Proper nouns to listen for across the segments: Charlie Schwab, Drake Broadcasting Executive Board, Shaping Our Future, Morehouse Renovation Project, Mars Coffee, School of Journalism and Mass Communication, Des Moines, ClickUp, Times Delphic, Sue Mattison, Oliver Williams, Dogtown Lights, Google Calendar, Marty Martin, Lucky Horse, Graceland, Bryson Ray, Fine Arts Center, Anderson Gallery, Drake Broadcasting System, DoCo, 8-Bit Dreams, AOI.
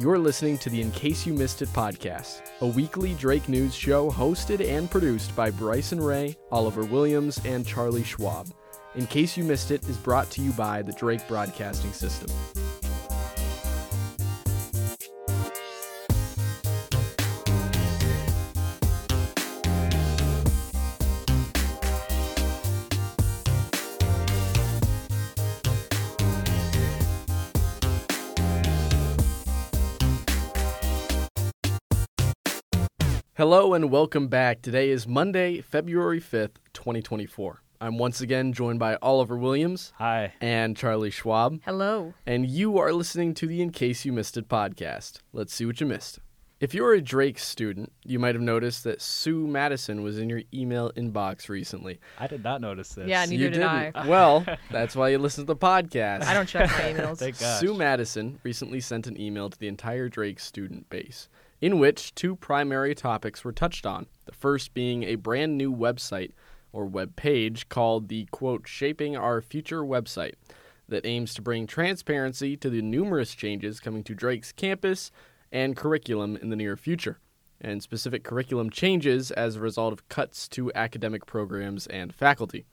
You're listening to the In Case You Missed It podcast, a weekly Drake News show hosted and produced by Bryson Ray, Oliver Williams, and Charlie Schwab. In Case You Missed It is brought to you by the Drake Broadcasting System. Hello and welcome back. Today is Monday, February 5th, 2024. I'm once again joined by Oliver Williams. Hi. And Charlie Schwab. Hello. And you are listening to the In Case You Missed It podcast. Let's see what you missed. If you're a Drake student, you might have noticed that Sue Mattison was in your email inbox recently. I did not notice this. Yeah, neither did I. Well, that's why you listen to the podcast. I don't check my emails. Thank gosh. Sue Mattison recently sent an email to the entire Drake student base, in which two primary topics were touched on, the first being a brand new website or web page called the, quote, Shaping Our Future website that aims to bring transparency to the numerous changes coming to Drake's campus and curriculum in the near future, and specific curriculum changes as a result of cuts to academic programs and faculty.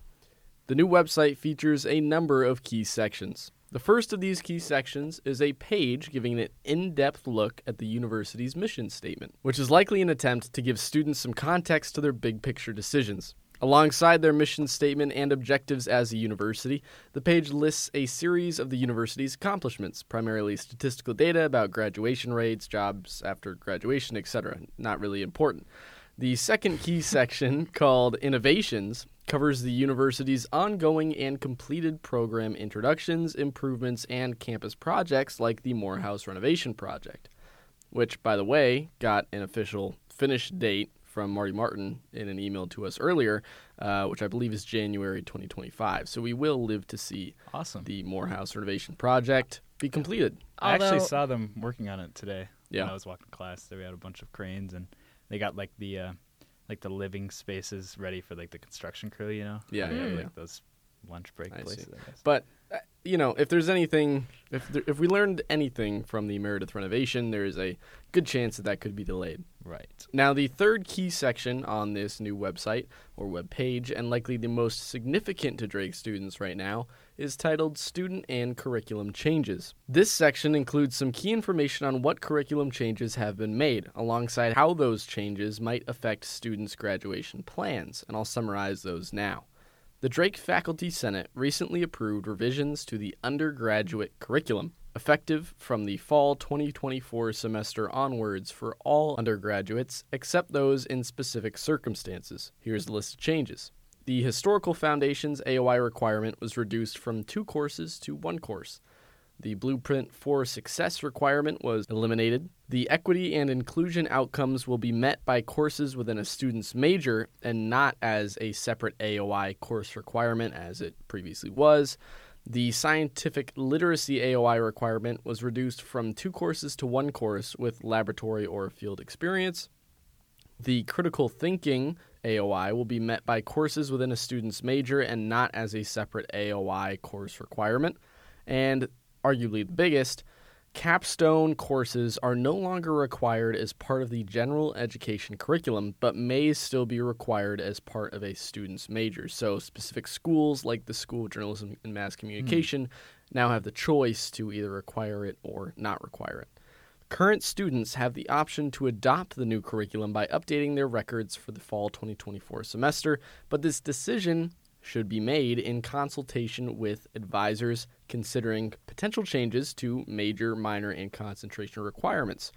The new website features a number of key sections. The first of these key sections is a page giving an in-depth look at the university's mission statement, which is likely an attempt to give students some context to their big-picture decisions. Alongside their mission statement and objectives as a university, the page lists a series of the university's accomplishments, primarily statistical data about graduation rates, jobs after graduation, etc. Not really important. The second key section, called Innovations, covers the university's ongoing and completed program introductions, improvements, and campus projects like the Morehouse Renovation Project, which, by the way, got an official finish date from Marty Martin in an email to us earlier, which I believe is January 2025. So we will live to see the Morehouse Renovation Project be completed. I actually saw them working on it today when I was walking to class. They had a bunch of cranes, and they got the living spaces ready for the construction crew, you know? Yeah. Those lunch break places, I guess. But, if there's anything, if we learned anything from the Meredith renovation, there is a good chance that could be delayed. Right. Now, the third key section on this new website or web page, and likely the most significant to Drake students right now, is titled Student and Curriculum Changes. This section includes some key information on what curriculum changes have been made, alongside how those changes might affect students' graduation plans, and I'll summarize those now. The Drake Faculty Senate recently approved revisions to the undergraduate curriculum, effective from the fall 2024 semester onwards for all undergraduates, except those in specific circumstances. Here's the list of changes. The Historical Foundations AOI requirement was reduced from 2 courses to 1 course. The Blueprint for Success requirement was eliminated. The equity and inclusion outcomes will be met by courses within a student's major and not as a separate AOI course requirement as it previously was. The Scientific Literacy AOI requirement was reduced from 2 courses to 1 course with laboratory or field experience. The Critical Thinking AOI will be met by courses within a student's major and not as a separate AOI course requirement. And arguably the biggest, capstone courses are no longer required as part of the general education curriculum, but may still be required as part of a student's major. So specific schools like the School of Journalism and Mass Communication now have the choice to either require it or not require it. Current students have the option to adopt the new curriculum by updating their records for the fall 2024 semester, but this decision should be made in consultation with advisors considering potential changes to major, minor, and concentration requirements.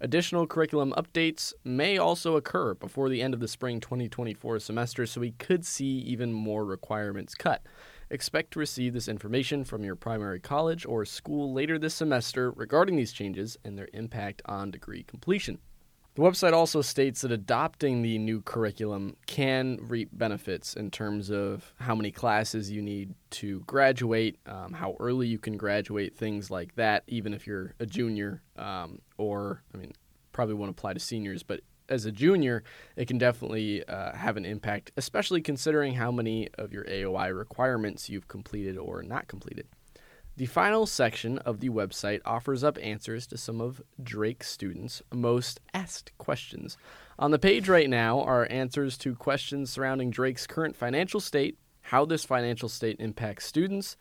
Additional curriculum updates may also occur before the end of the spring 2024 semester, so we could see even more requirements cut. Expect to receive this information from your primary college or school later this semester regarding these changes and their impact on degree completion. The website also states that adopting the new curriculum can reap benefits in terms of how many classes you need to graduate, how early you can graduate, things like that, even if you're a junior probably won't apply to seniors, but as a junior, it can definitely have an impact, especially considering how many of your AOI requirements you've completed or not completed. The final section of the website offers up answers to some of Drake students' most asked questions. On the page right now are answers to questions surrounding Drake's current financial state, how this financial state impacts students,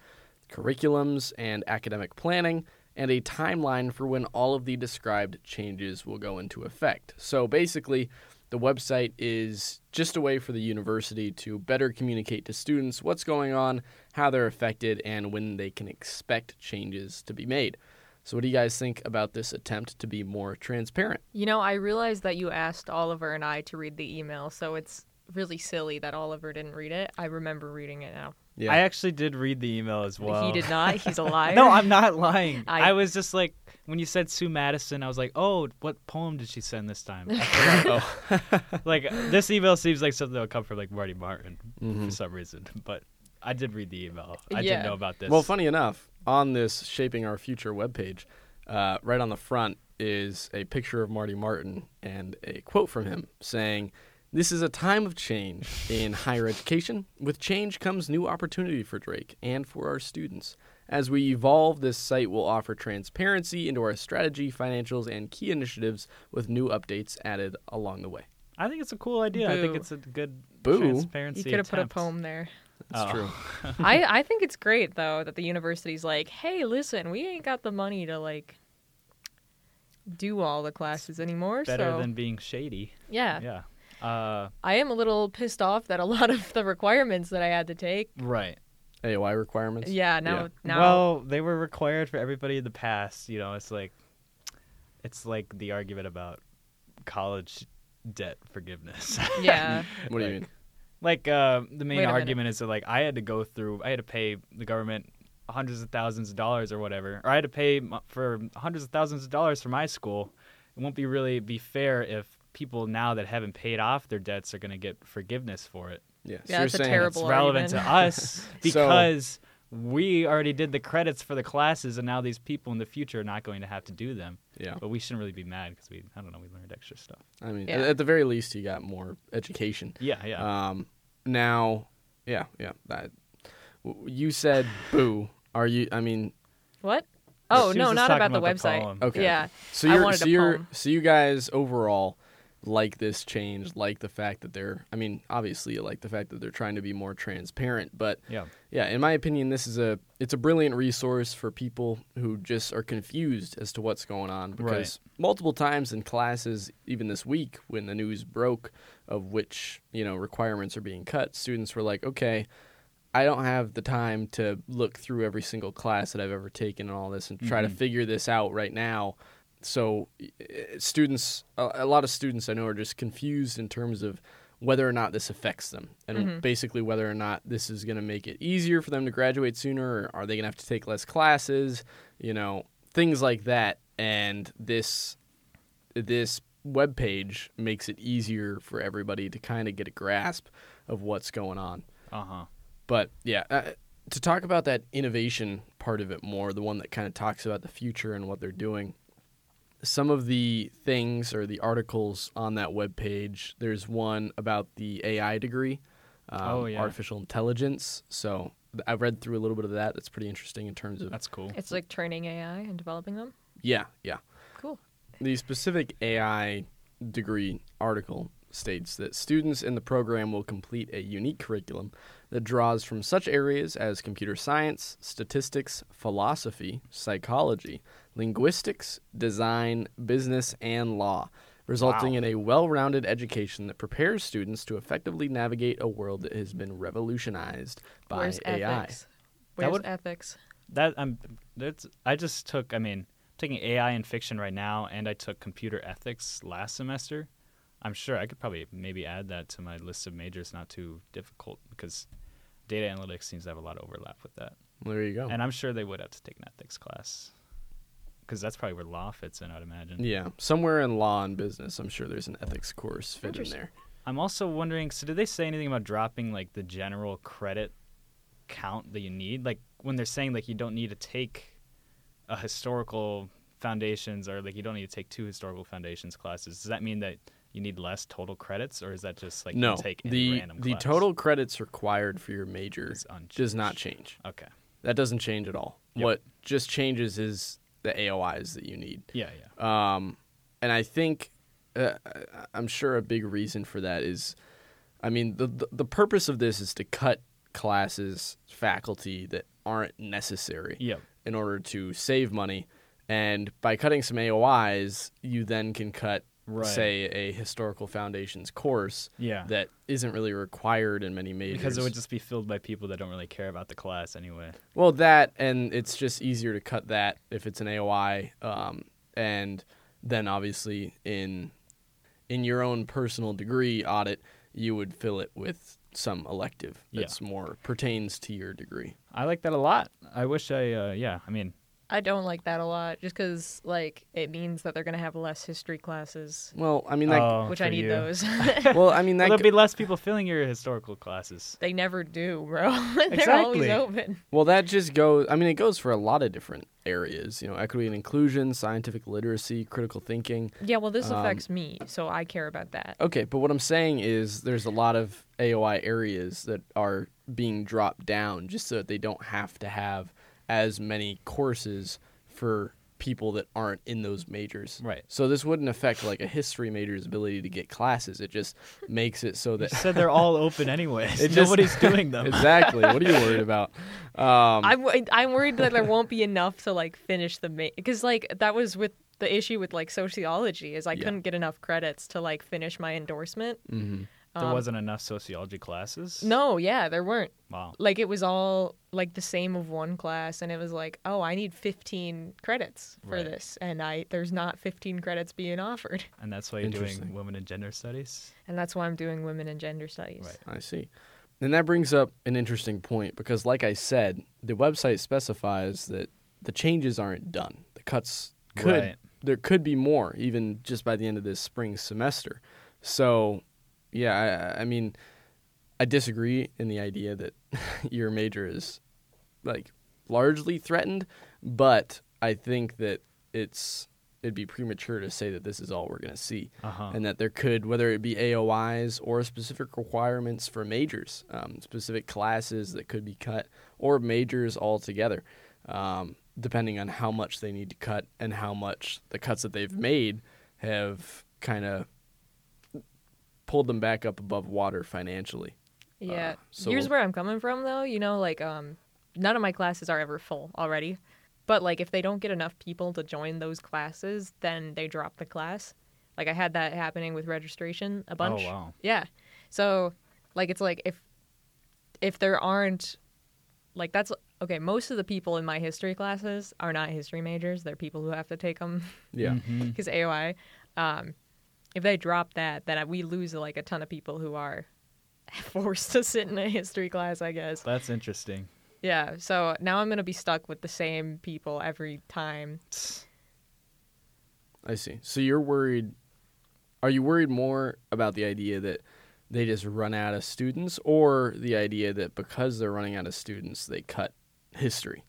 curriculums, and academic planning, and a timeline for when all of the described changes will go into effect. So basically, the website is just a way for the university to better communicate to students what's going on, how they're affected, and when they can expect changes to be made. So what do you guys think about this attempt to be more transparent? You know, I realized that you asked Oliver and I to read the email, so it's really silly that Oliver didn't read it. I remember reading it now. Yeah. I actually did read the email as well. He did not? He's a liar? No, I'm not lying. I was just like, when you said Sue Mattison, I was like, oh, what poem did she send this time? Like, this email seems like something that would come from, like, Marty Martin for some reason. But I did read the email. I didn't know about this. Well, funny enough, on this Shaping Our Future webpage, right on the front is a picture of Marty Martin and a quote from him saying, "This is a time of change in higher education. With change comes new opportunity for Drake and for our students. As we evolve, this site will offer transparency into our strategy, financials, and key initiatives with new updates added along the way." I think it's a cool idea. Boo. I think it's a good transparency attempt. You could have put a poem there. That's true. I think it's great, though, that the university's like, hey, listen, we ain't got the money to, like, do all the classes anymore. Better than being shady. Yeah. Yeah. I am a little pissed off that a lot of the requirements that I had to take. Right. AOI requirements? Yeah. Now. Well, they were required for everybody in the past. You know, it's like the argument about college debt forgiveness. Yeah. What do you mean? Like, the main argument is that, like, I had to pay the government hundreds of thousands of dollars or whatever. Or I had to pay for hundreds of thousands of dollars for my school. It won't be fair if people now that haven't paid off their debts are going to get forgiveness for it. Yeah, so that's a terrible argument. It's relevant to us because we already did the credits for the classes, and now these people in the future are not going to have to do them. Yeah. But we shouldn't really be mad because we learned extra stuff. I mean, at the very least, you got more education. Yeah, yeah. You said boo. Are you? I mean, what? Oh no, not about the website. Column. Okay. Yeah. So you guys overall like this change, like the fact that they're trying to be more transparent, but in my opinion, this is it's a brilliant resource for people who just are confused as to what's going on, because multiple times in classes, even this week, when the news broke of which, you know, requirements are being cut, students were like, okay, I don't have the time to look through every single class that I've ever taken and all this and try to figure this out right now. So students, a lot of students I know are just confused in terms of whether or not this affects them, and basically whether or not this is going to make it easier for them to graduate sooner, or are they going to have to take less classes, you know, things like that. And this webpage makes it easier for everybody to kind of get a grasp of what's going on. Uh-huh. But yeah, to talk about that innovation part of it more, the one that kind of talks about the future and what they're doing, some of the things or the articles on that webpage, there's one about the AI degree, artificial intelligence. So I've read through a little bit of that. That's pretty interesting in terms of... That's cool. It's like training AI and developing them? Yeah, yeah. Cool. The specific AI degree article states that students in the program will complete a unique curriculum that draws from such areas as computer science, statistics, philosophy, psychology, linguistics, design, business, and law, resulting in a well-rounded education that prepares students to effectively navigate a world that has been revolutionized by AI. Where's ethics? I'm taking AI and fiction right now, and I took computer ethics last semester. I'm sure I could probably maybe add that to my list of majors. Not too difficult, because data analytics seems to have a lot of overlap with that. Well, there you go. And I'm sure they would have to take an ethics class, because that's probably where law fits in, I'd imagine. Yeah, somewhere in law and business, I'm sure there's an ethics course fit in there. I'm also wondering, so did they say anything about dropping, like, the general credit count that you need? Like, when they're saying, like, you don't need to take a historical foundations, or, like, you don't need to take two historical foundations classes, does that mean that you need less total credits, or is that just, like, you take any random class? No, the total credits required for your major does not change. Okay. That doesn't change at all. Yep. What just changes is the AOIs that you need. Yeah, yeah. And I think I'm sure a big reason for that is, I mean, the purpose of this is to cut classes, faculty that aren't necessary yep. in order to save money. And by cutting some AOIs, you then can cut, right. say, a historical foundations course yeah. that isn't really required in many majors. Because it would just be filled by people that don't really care about the class anyway. Well, that, and it's just easier to cut that if it's an AOI. And then, obviously, in your own personal degree audit, you would fill it with some elective that's yeah. more pertains to your degree. I like that a lot. I wish I don't like that a lot, just because, like, it means that they're going to have less history classes. Well, I mean, which I need you. Those. Well, I mean, there'll be less people filling your historical classes. They never do, bro. They're exactly. always open. Well, that just goes. I mean, it goes for a lot of different areas. You know, equity and inclusion, scientific literacy, critical thinking. Yeah, well, this affects me, so I care about that. Okay, but what I'm saying is, there's a lot of AOI areas that are being dropped down just so that they don't have to have as many courses for people that aren't in those majors. Right. So this wouldn't affect like a history major's ability to get classes. It just makes it so that... You said they're all open anyways. Nobody's doing them. Exactly. What are you worried about? I'm worried that there won't be enough to like finish the... Because like that was with the issue with like sociology is I yeah. couldn't get enough credits to like finish my endorsement. Mm-hmm. There wasn't enough sociology classes? No, yeah, there weren't. Wow. Like, it was all, like, the same of one class, and it was like, oh, I need 15 credits for right. this, and there's not 15 credits being offered. And that's why you're doing women and gender studies? And that's why I'm doing women and gender studies. Right. I see. And that brings up an interesting point, because like I said, the website specifies that the changes aren't done. The cuts could, right. there could be more, even just by the end of this spring semester. So... Yeah, I mean, I disagree in the idea that your major is, like, largely threatened, but I think that it'd be premature to say that this is all we're going to see, uh-huh. and that there could, whether it be AOIs or specific requirements for majors, specific classes that could be cut, or majors altogether, depending on how much they need to cut and how much the cuts that they've made have kind of pulled them back up above water financially. Yeah. So here's where I'm coming from, though. You know, like, none of my classes are ever full already. But, like, if they don't get enough people to join those classes, then they drop the class. Like, I had that happening with registration a bunch. Oh, wow. Yeah. So, like, it's like if there aren't, like, that's, okay, most of the people in my history classes are not history majors. They're people who have to take them. Yeah. Because AOI. If they drop that, then we lose, like, a ton of people who are forced to sit in a history class, I guess. That's interesting. Yeah, so now I'm going to be stuck with the same people every time. I see. So you're worried... Are you worried more about the idea that they just run out of students or the idea that because they're running out of students, they cut history?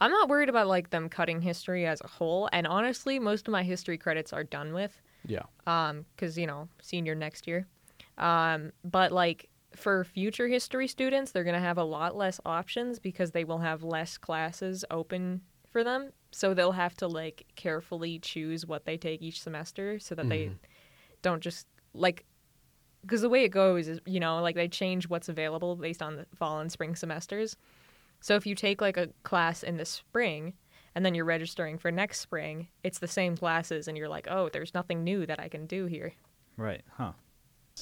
I'm not worried about, like, them cutting history as a whole. And honestly, most of my history credits are done with. Yeah. Because, you know, senior next year. But, like, for future history students, they're going to have a lot less options because they will have less classes open for them. So they'll have to, like, carefully choose what they take each semester so that mm-hmm. they don't just, like, because the way it goes is, you know, like, they change what's available based on the fall and spring semesters. So if you take, like, a class in the spring... and then you're registering for next spring, it's the same classes, and you're like, oh, there's nothing new that I can do here. Right, huh.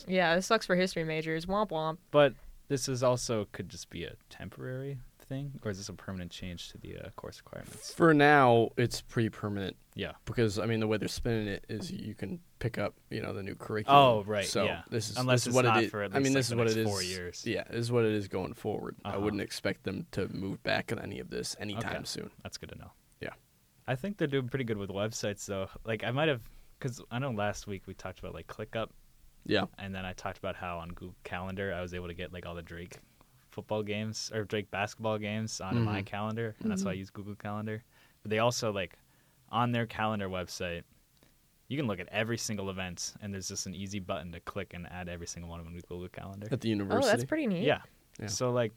Yeah, this sucks for history majors, womp womp. But this is also could just be a temporary thing, or is this a permanent change to the course requirements? For now, it's pretty permanent. Yeah. Because, I mean, the way they're spinning it is you can pick up, you know, the new curriculum. Oh, right, so yeah. This is, unless this it's is what not it is. For at least I mean, like this the is what it 4 years. Yeah, this is what it is going forward. Uh-huh. I wouldn't expect them to move back on any of this anytime soon. That's good to know. I think they're doing pretty good with websites, though. Like, I might have, because I know last week we talked about, like, ClickUp. Yeah. And then I talked about how on Google Calendar I was able to get, like, all the Drake football games or Drake basketball games onto my calendar, and that's why I use Google Calendar. But they also, like, on their calendar website, you can look at every single event, and there's just an easy button to click and add every single one of them to Google Calendar. At the university? Oh, that's pretty neat. Yeah. So, like,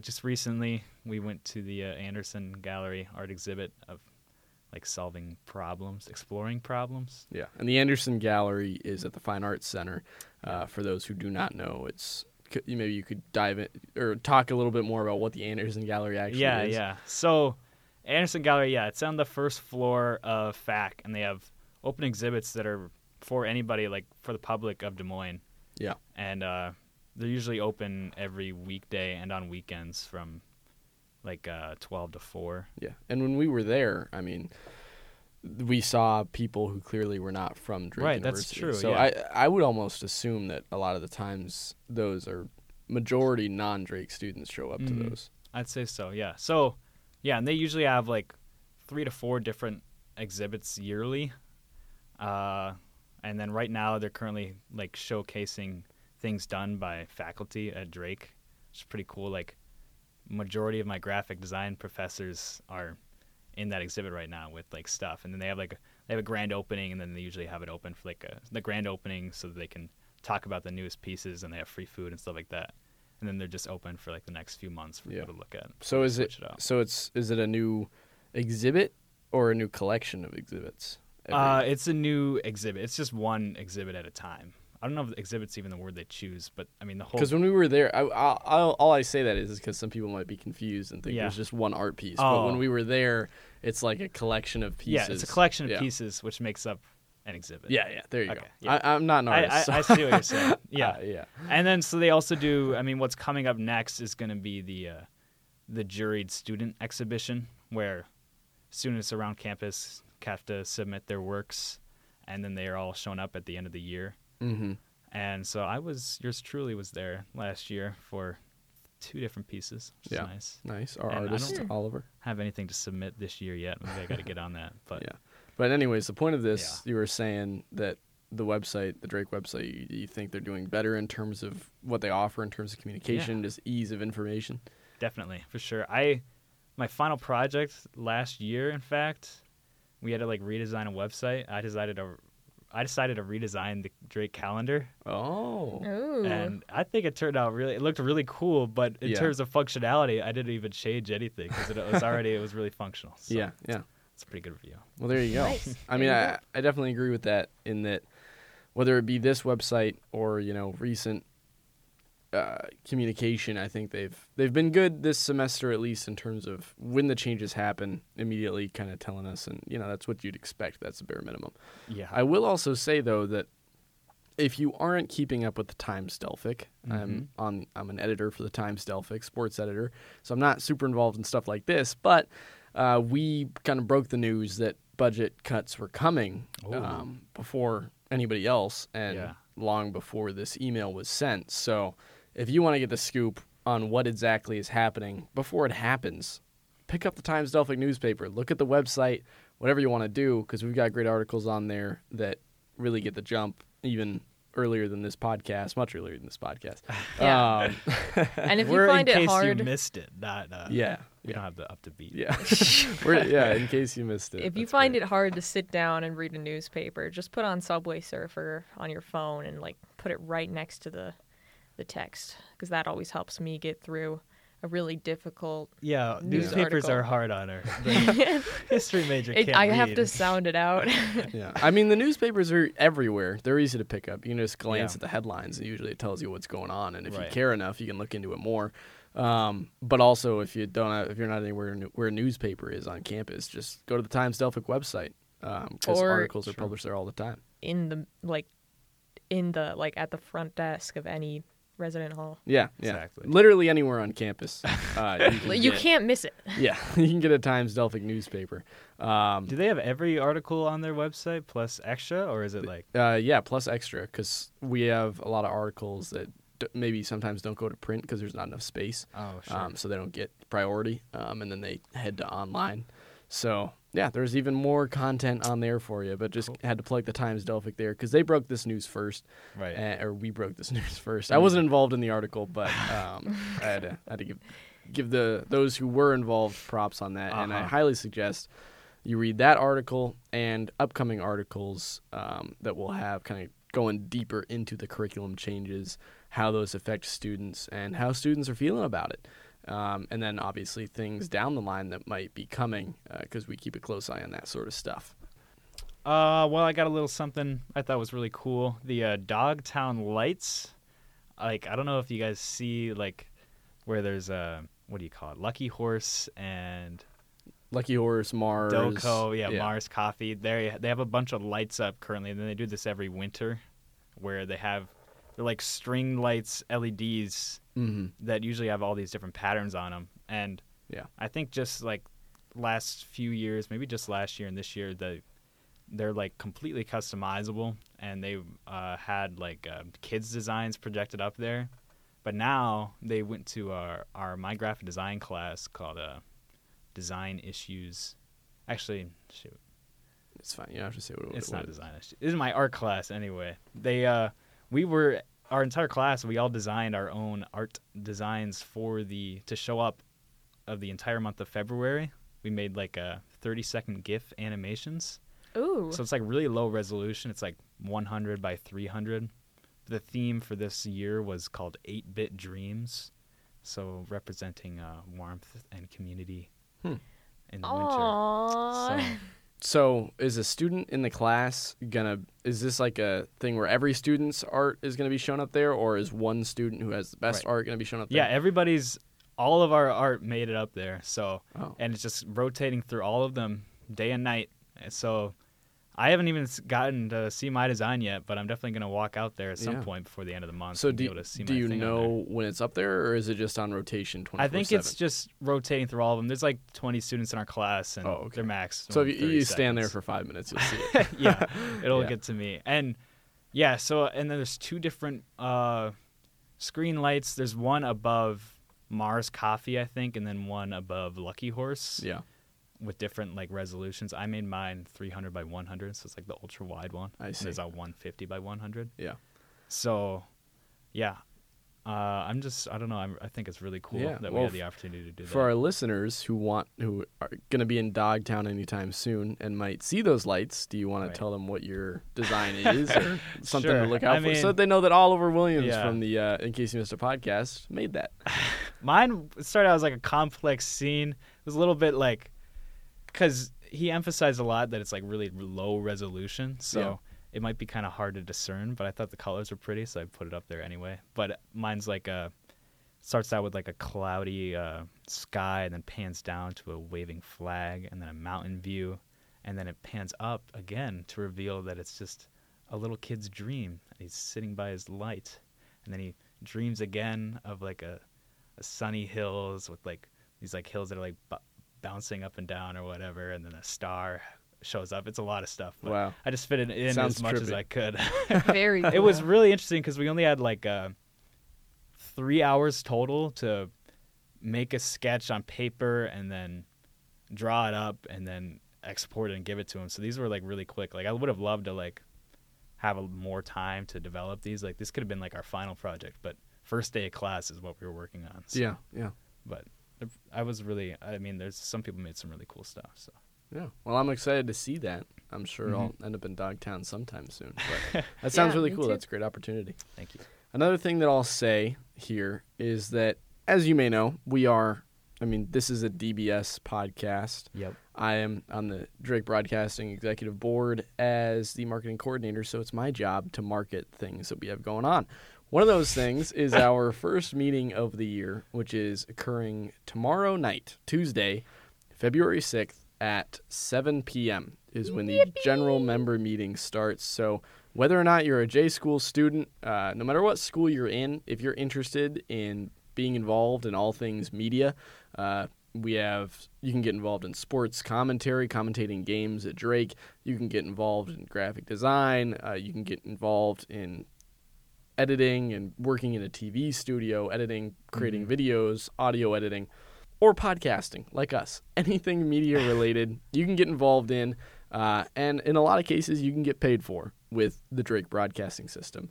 Just recently, we went to the Anderson Gallery art exhibit of like solving problems, exploring problems. Yeah, and the Anderson Gallery is at the Fine Arts Center. For those who do not know, it's maybe you could dive in or talk a little bit more about what the Anderson Gallery actually is. Yeah. So Anderson Gallery, it's on the first floor of FAC, and they have open exhibits that are for anybody, like for the public of Des Moines. Yeah. And they're usually open every weekday and on weekends from like 12 to 4. Yeah. And when we were there, I mean, we saw people who clearly were not from Drake University. Right, that's true. So yeah. I would almost assume that a lot of the times those are majority non-Drake students show up to those. I'd say so, yeah. So, yeah, and they usually have like 3 to 4 different exhibits yearly. And then right now they're currently like showcasing things done by faculty at Drake, which is pretty cool. Like majority of my graphic design professors are in that exhibit right now with like stuff. And then they have a grand opening, and then they usually have it open for like the grand opening so that they can talk about the newest pieces, and they have free food and stuff like that. And then they're just open for like the next few months for people to look at. So is it a new exhibit or a new collection of exhibits? It's a new exhibit. It's just one exhibit at a time. I don't know if exhibit's even the word they choose, but I mean the whole. Because when we were there, all I say that is because some people might be confused and think there's just one art piece. Oh. But when we were there, it's like a collection of pieces. Yeah, it's a collection of pieces which makes up an exhibit. Yeah. There you go. Yeah. I'm not an artist. I see what you're saying. Yeah, yeah. And then so they also do. I mean, what's coming up next is going to be the juried student exhibition, where students around campus have to submit their works, and then they are all shown up at the end of the year. Mm-hmm. And so yours truly was there last year for 2 different pieces, which is nice. Nice. Our and artist, Oliver. Have anything to submit this year yet. Maybe I got to get on that. But But anyways, the point of this, you were saying that the website, the Drake website, you think they're doing better in terms of what they offer in terms of communication, just ease of information? Definitely, for sure. My final project last year, in fact, we had to like redesign a website. I decided to redesign the Drake calendar. Oh. Ooh. And I think it turned out it looked really cool, but in terms of functionality, I didn't even change anything because it was really functional. So yeah. It's a pretty good review. Well, there you go. Nice. I mean, I definitely agree with that in that whether it be this website or, you know, recent communication, I think they've been good this semester, at least in terms of when the changes happen, immediately kind of telling us, and you know that's what you'd expect. That's the bare minimum. Yeah. I will also say though that if you aren't keeping up with the Times Delphic, I'm an editor for the Times Delphic, sports editor, so I'm not super involved in stuff like this. But we kind of broke the news that budget cuts were coming before anybody else, and long before this email was sent. So. If you want to get the scoop on what exactly is happening before it happens, pick up the Times Delphic newspaper, look at the website, whatever you want to do, because we've got great articles on there that really get the jump even earlier than this podcast, much earlier than this podcast. Yeah. And if you find it hard... in case you missed it. We don't have the up to beat. Yeah. In case you missed it. If you find it hard to sit down and read a newspaper, just put on Subway Surfer on your phone and like put it right next to the text, because that always helps me get through a really difficult newspapers article. Are hard on her. History major can't I read. Have to sound it out. Yeah, I mean, the newspapers are everywhere. They're easy to pick up. You can just glance at the headlines, and usually it tells you what's going on, and if you care enough, you can look into it more. But also, if you're not anywhere where a newspaper is on campus, just go to the Times Delphic website, because articles are published there all the time. In the at the front desk of any resident hall. Yeah, exactly. Literally anywhere on campus. You can't miss it. Yeah, you can get a Times Delphic newspaper. Do they have every article on their website plus extra, or is it like? Plus extra, because we have a lot of articles that maybe sometimes don't go to print because there's not enough space. Oh, sure. So they don't get priority, and then they head to online. So yeah, there's even more content on there for you, but just had to plug the Times Delphic there because they broke this news first, right? Or we broke this news first. I wasn't involved in the article, but I had to give those who were involved props on that, and I highly suggest you read that article and upcoming articles that will have kind of going deeper into the curriculum changes how those affect students and how students are feeling about it. And then obviously things down the line that might be coming, because we keep a close eye on that sort of stuff. Well, I got a little something I thought was really cool. The Dogtown Lights. Like, I don't know if you guys see, like, where there's what do you call it? Lucky Horse, Mars. DoCo, yeah, Mars Coffee. They have a bunch of lights up currently, and then they do this every winter where they have, they're like string lights, LEDs that usually have all these different patterns on them. And yeah, I think just like last few years, maybe just last year and this year, they're like completely customizable, and they had like kids' designs projected up there. But now they went to my graphic design class called Design Issues. Actually, shoot. It's fine. You don't have to say what it was. It's not Design Issues. This is my art class anyway. Our entire class, we all designed our own art designs to show up of the entire month of February. We made like a 30-second GIF animations. Ooh. So it's like really low resolution. It's like 100 by 300. The theme for this year was called 8-Bit Dreams, so representing warmth and community in the winter. So is a student in the class is this like a thing where every student's art is going to be shown up there, or is one student who has the best art going to be shown up there? Yeah, all of our art made it up there, and it's just rotating through all of them day and night, so... I haven't even gotten to see my design yet, but I'm definitely going to walk out there at some point before the end of the month. So do you know when it's up there, or is it just on rotation 24/7? I think it's just rotating through all of them. There's like 20 students in our class, and they're max. So if you stand there for 5 minutes, you'll see it. Yeah, it'll get to me. And yeah, and then there's two different screen lights. There's one above Mars Coffee, I think, and then one above Lucky Horse. Yeah. With different like resolutions. I made mine 300 by 100, so it's like the ultra wide one. I see. There's a 150 by 100. Yeah. So, yeah. I don't know. I think it's really cool that we had the opportunity to do that. For our listeners who are going to be in Dogtown anytime soon and might see those lights, do you want to tell them what your design is or something to look out for, so that they know that Oliver Williams from the In Case You Missed a Podcast made that? Mine started out as like a complex scene. It was a little bit like... Because he emphasized a lot that it's like really low resolution, so it might be kind of hard to discern. But I thought the colors were pretty, so I put it up there anyway. But mine's like starts out with like a cloudy sky, and then pans down to a waving flag, and then a mountain view, and then it pans up again to reveal that it's just a little kid's dream. He's sitting by his light, and then he dreams again of like a sunny hills with like these like hills that are like. Bouncing up and down or whatever, and then a star shows up. It's a lot of stuff, but I just fit it in as much as I could. Very cool. It was really interesting because we only had like 3 hours total to make a sketch on paper and then draw it up and then export it and give it to him. So these were like really quick. Like I would have loved to like have more time to develop these. Like this could have been like our final project, but first day of class is what we were working on. So. Yeah. But there's some people made some really cool stuff. So yeah, well, I'm excited to see that. I'm sure I'll end up in Dogtown sometime soon. But that sounds really cool. Too. That's a great opportunity. Thank you. Another thing that I'll say here is that, as you may know, this is a DBS podcast. Yep. I am on the Drake Broadcasting Executive Board as the marketing coordinator, so it's my job to market things that we have going on. One of those things is our first meeting of the year, which is occurring tomorrow night, Tuesday, February 6th at 7 p.m. is when the general member meeting starts. So whether or not you're a J School student, no matter what school you're in, if you're interested in being involved in all things media, you can get involved in sports commentary, commentating games at Drake. You can get involved in graphic design. You can get involved in editing and working in a TV studio, editing, creating videos, audio editing, or podcasting like us. Anything media related you can get involved in, and in a lot of cases you can get paid for with the Drake Broadcasting System.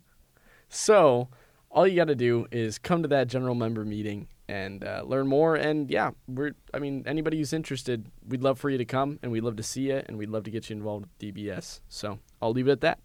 So all you got to do is come to that general member meeting and learn more. And anybody who's interested, we'd love for you to come, and we'd love to see you, and we'd love to get you involved with DBS. So I'll leave it at that.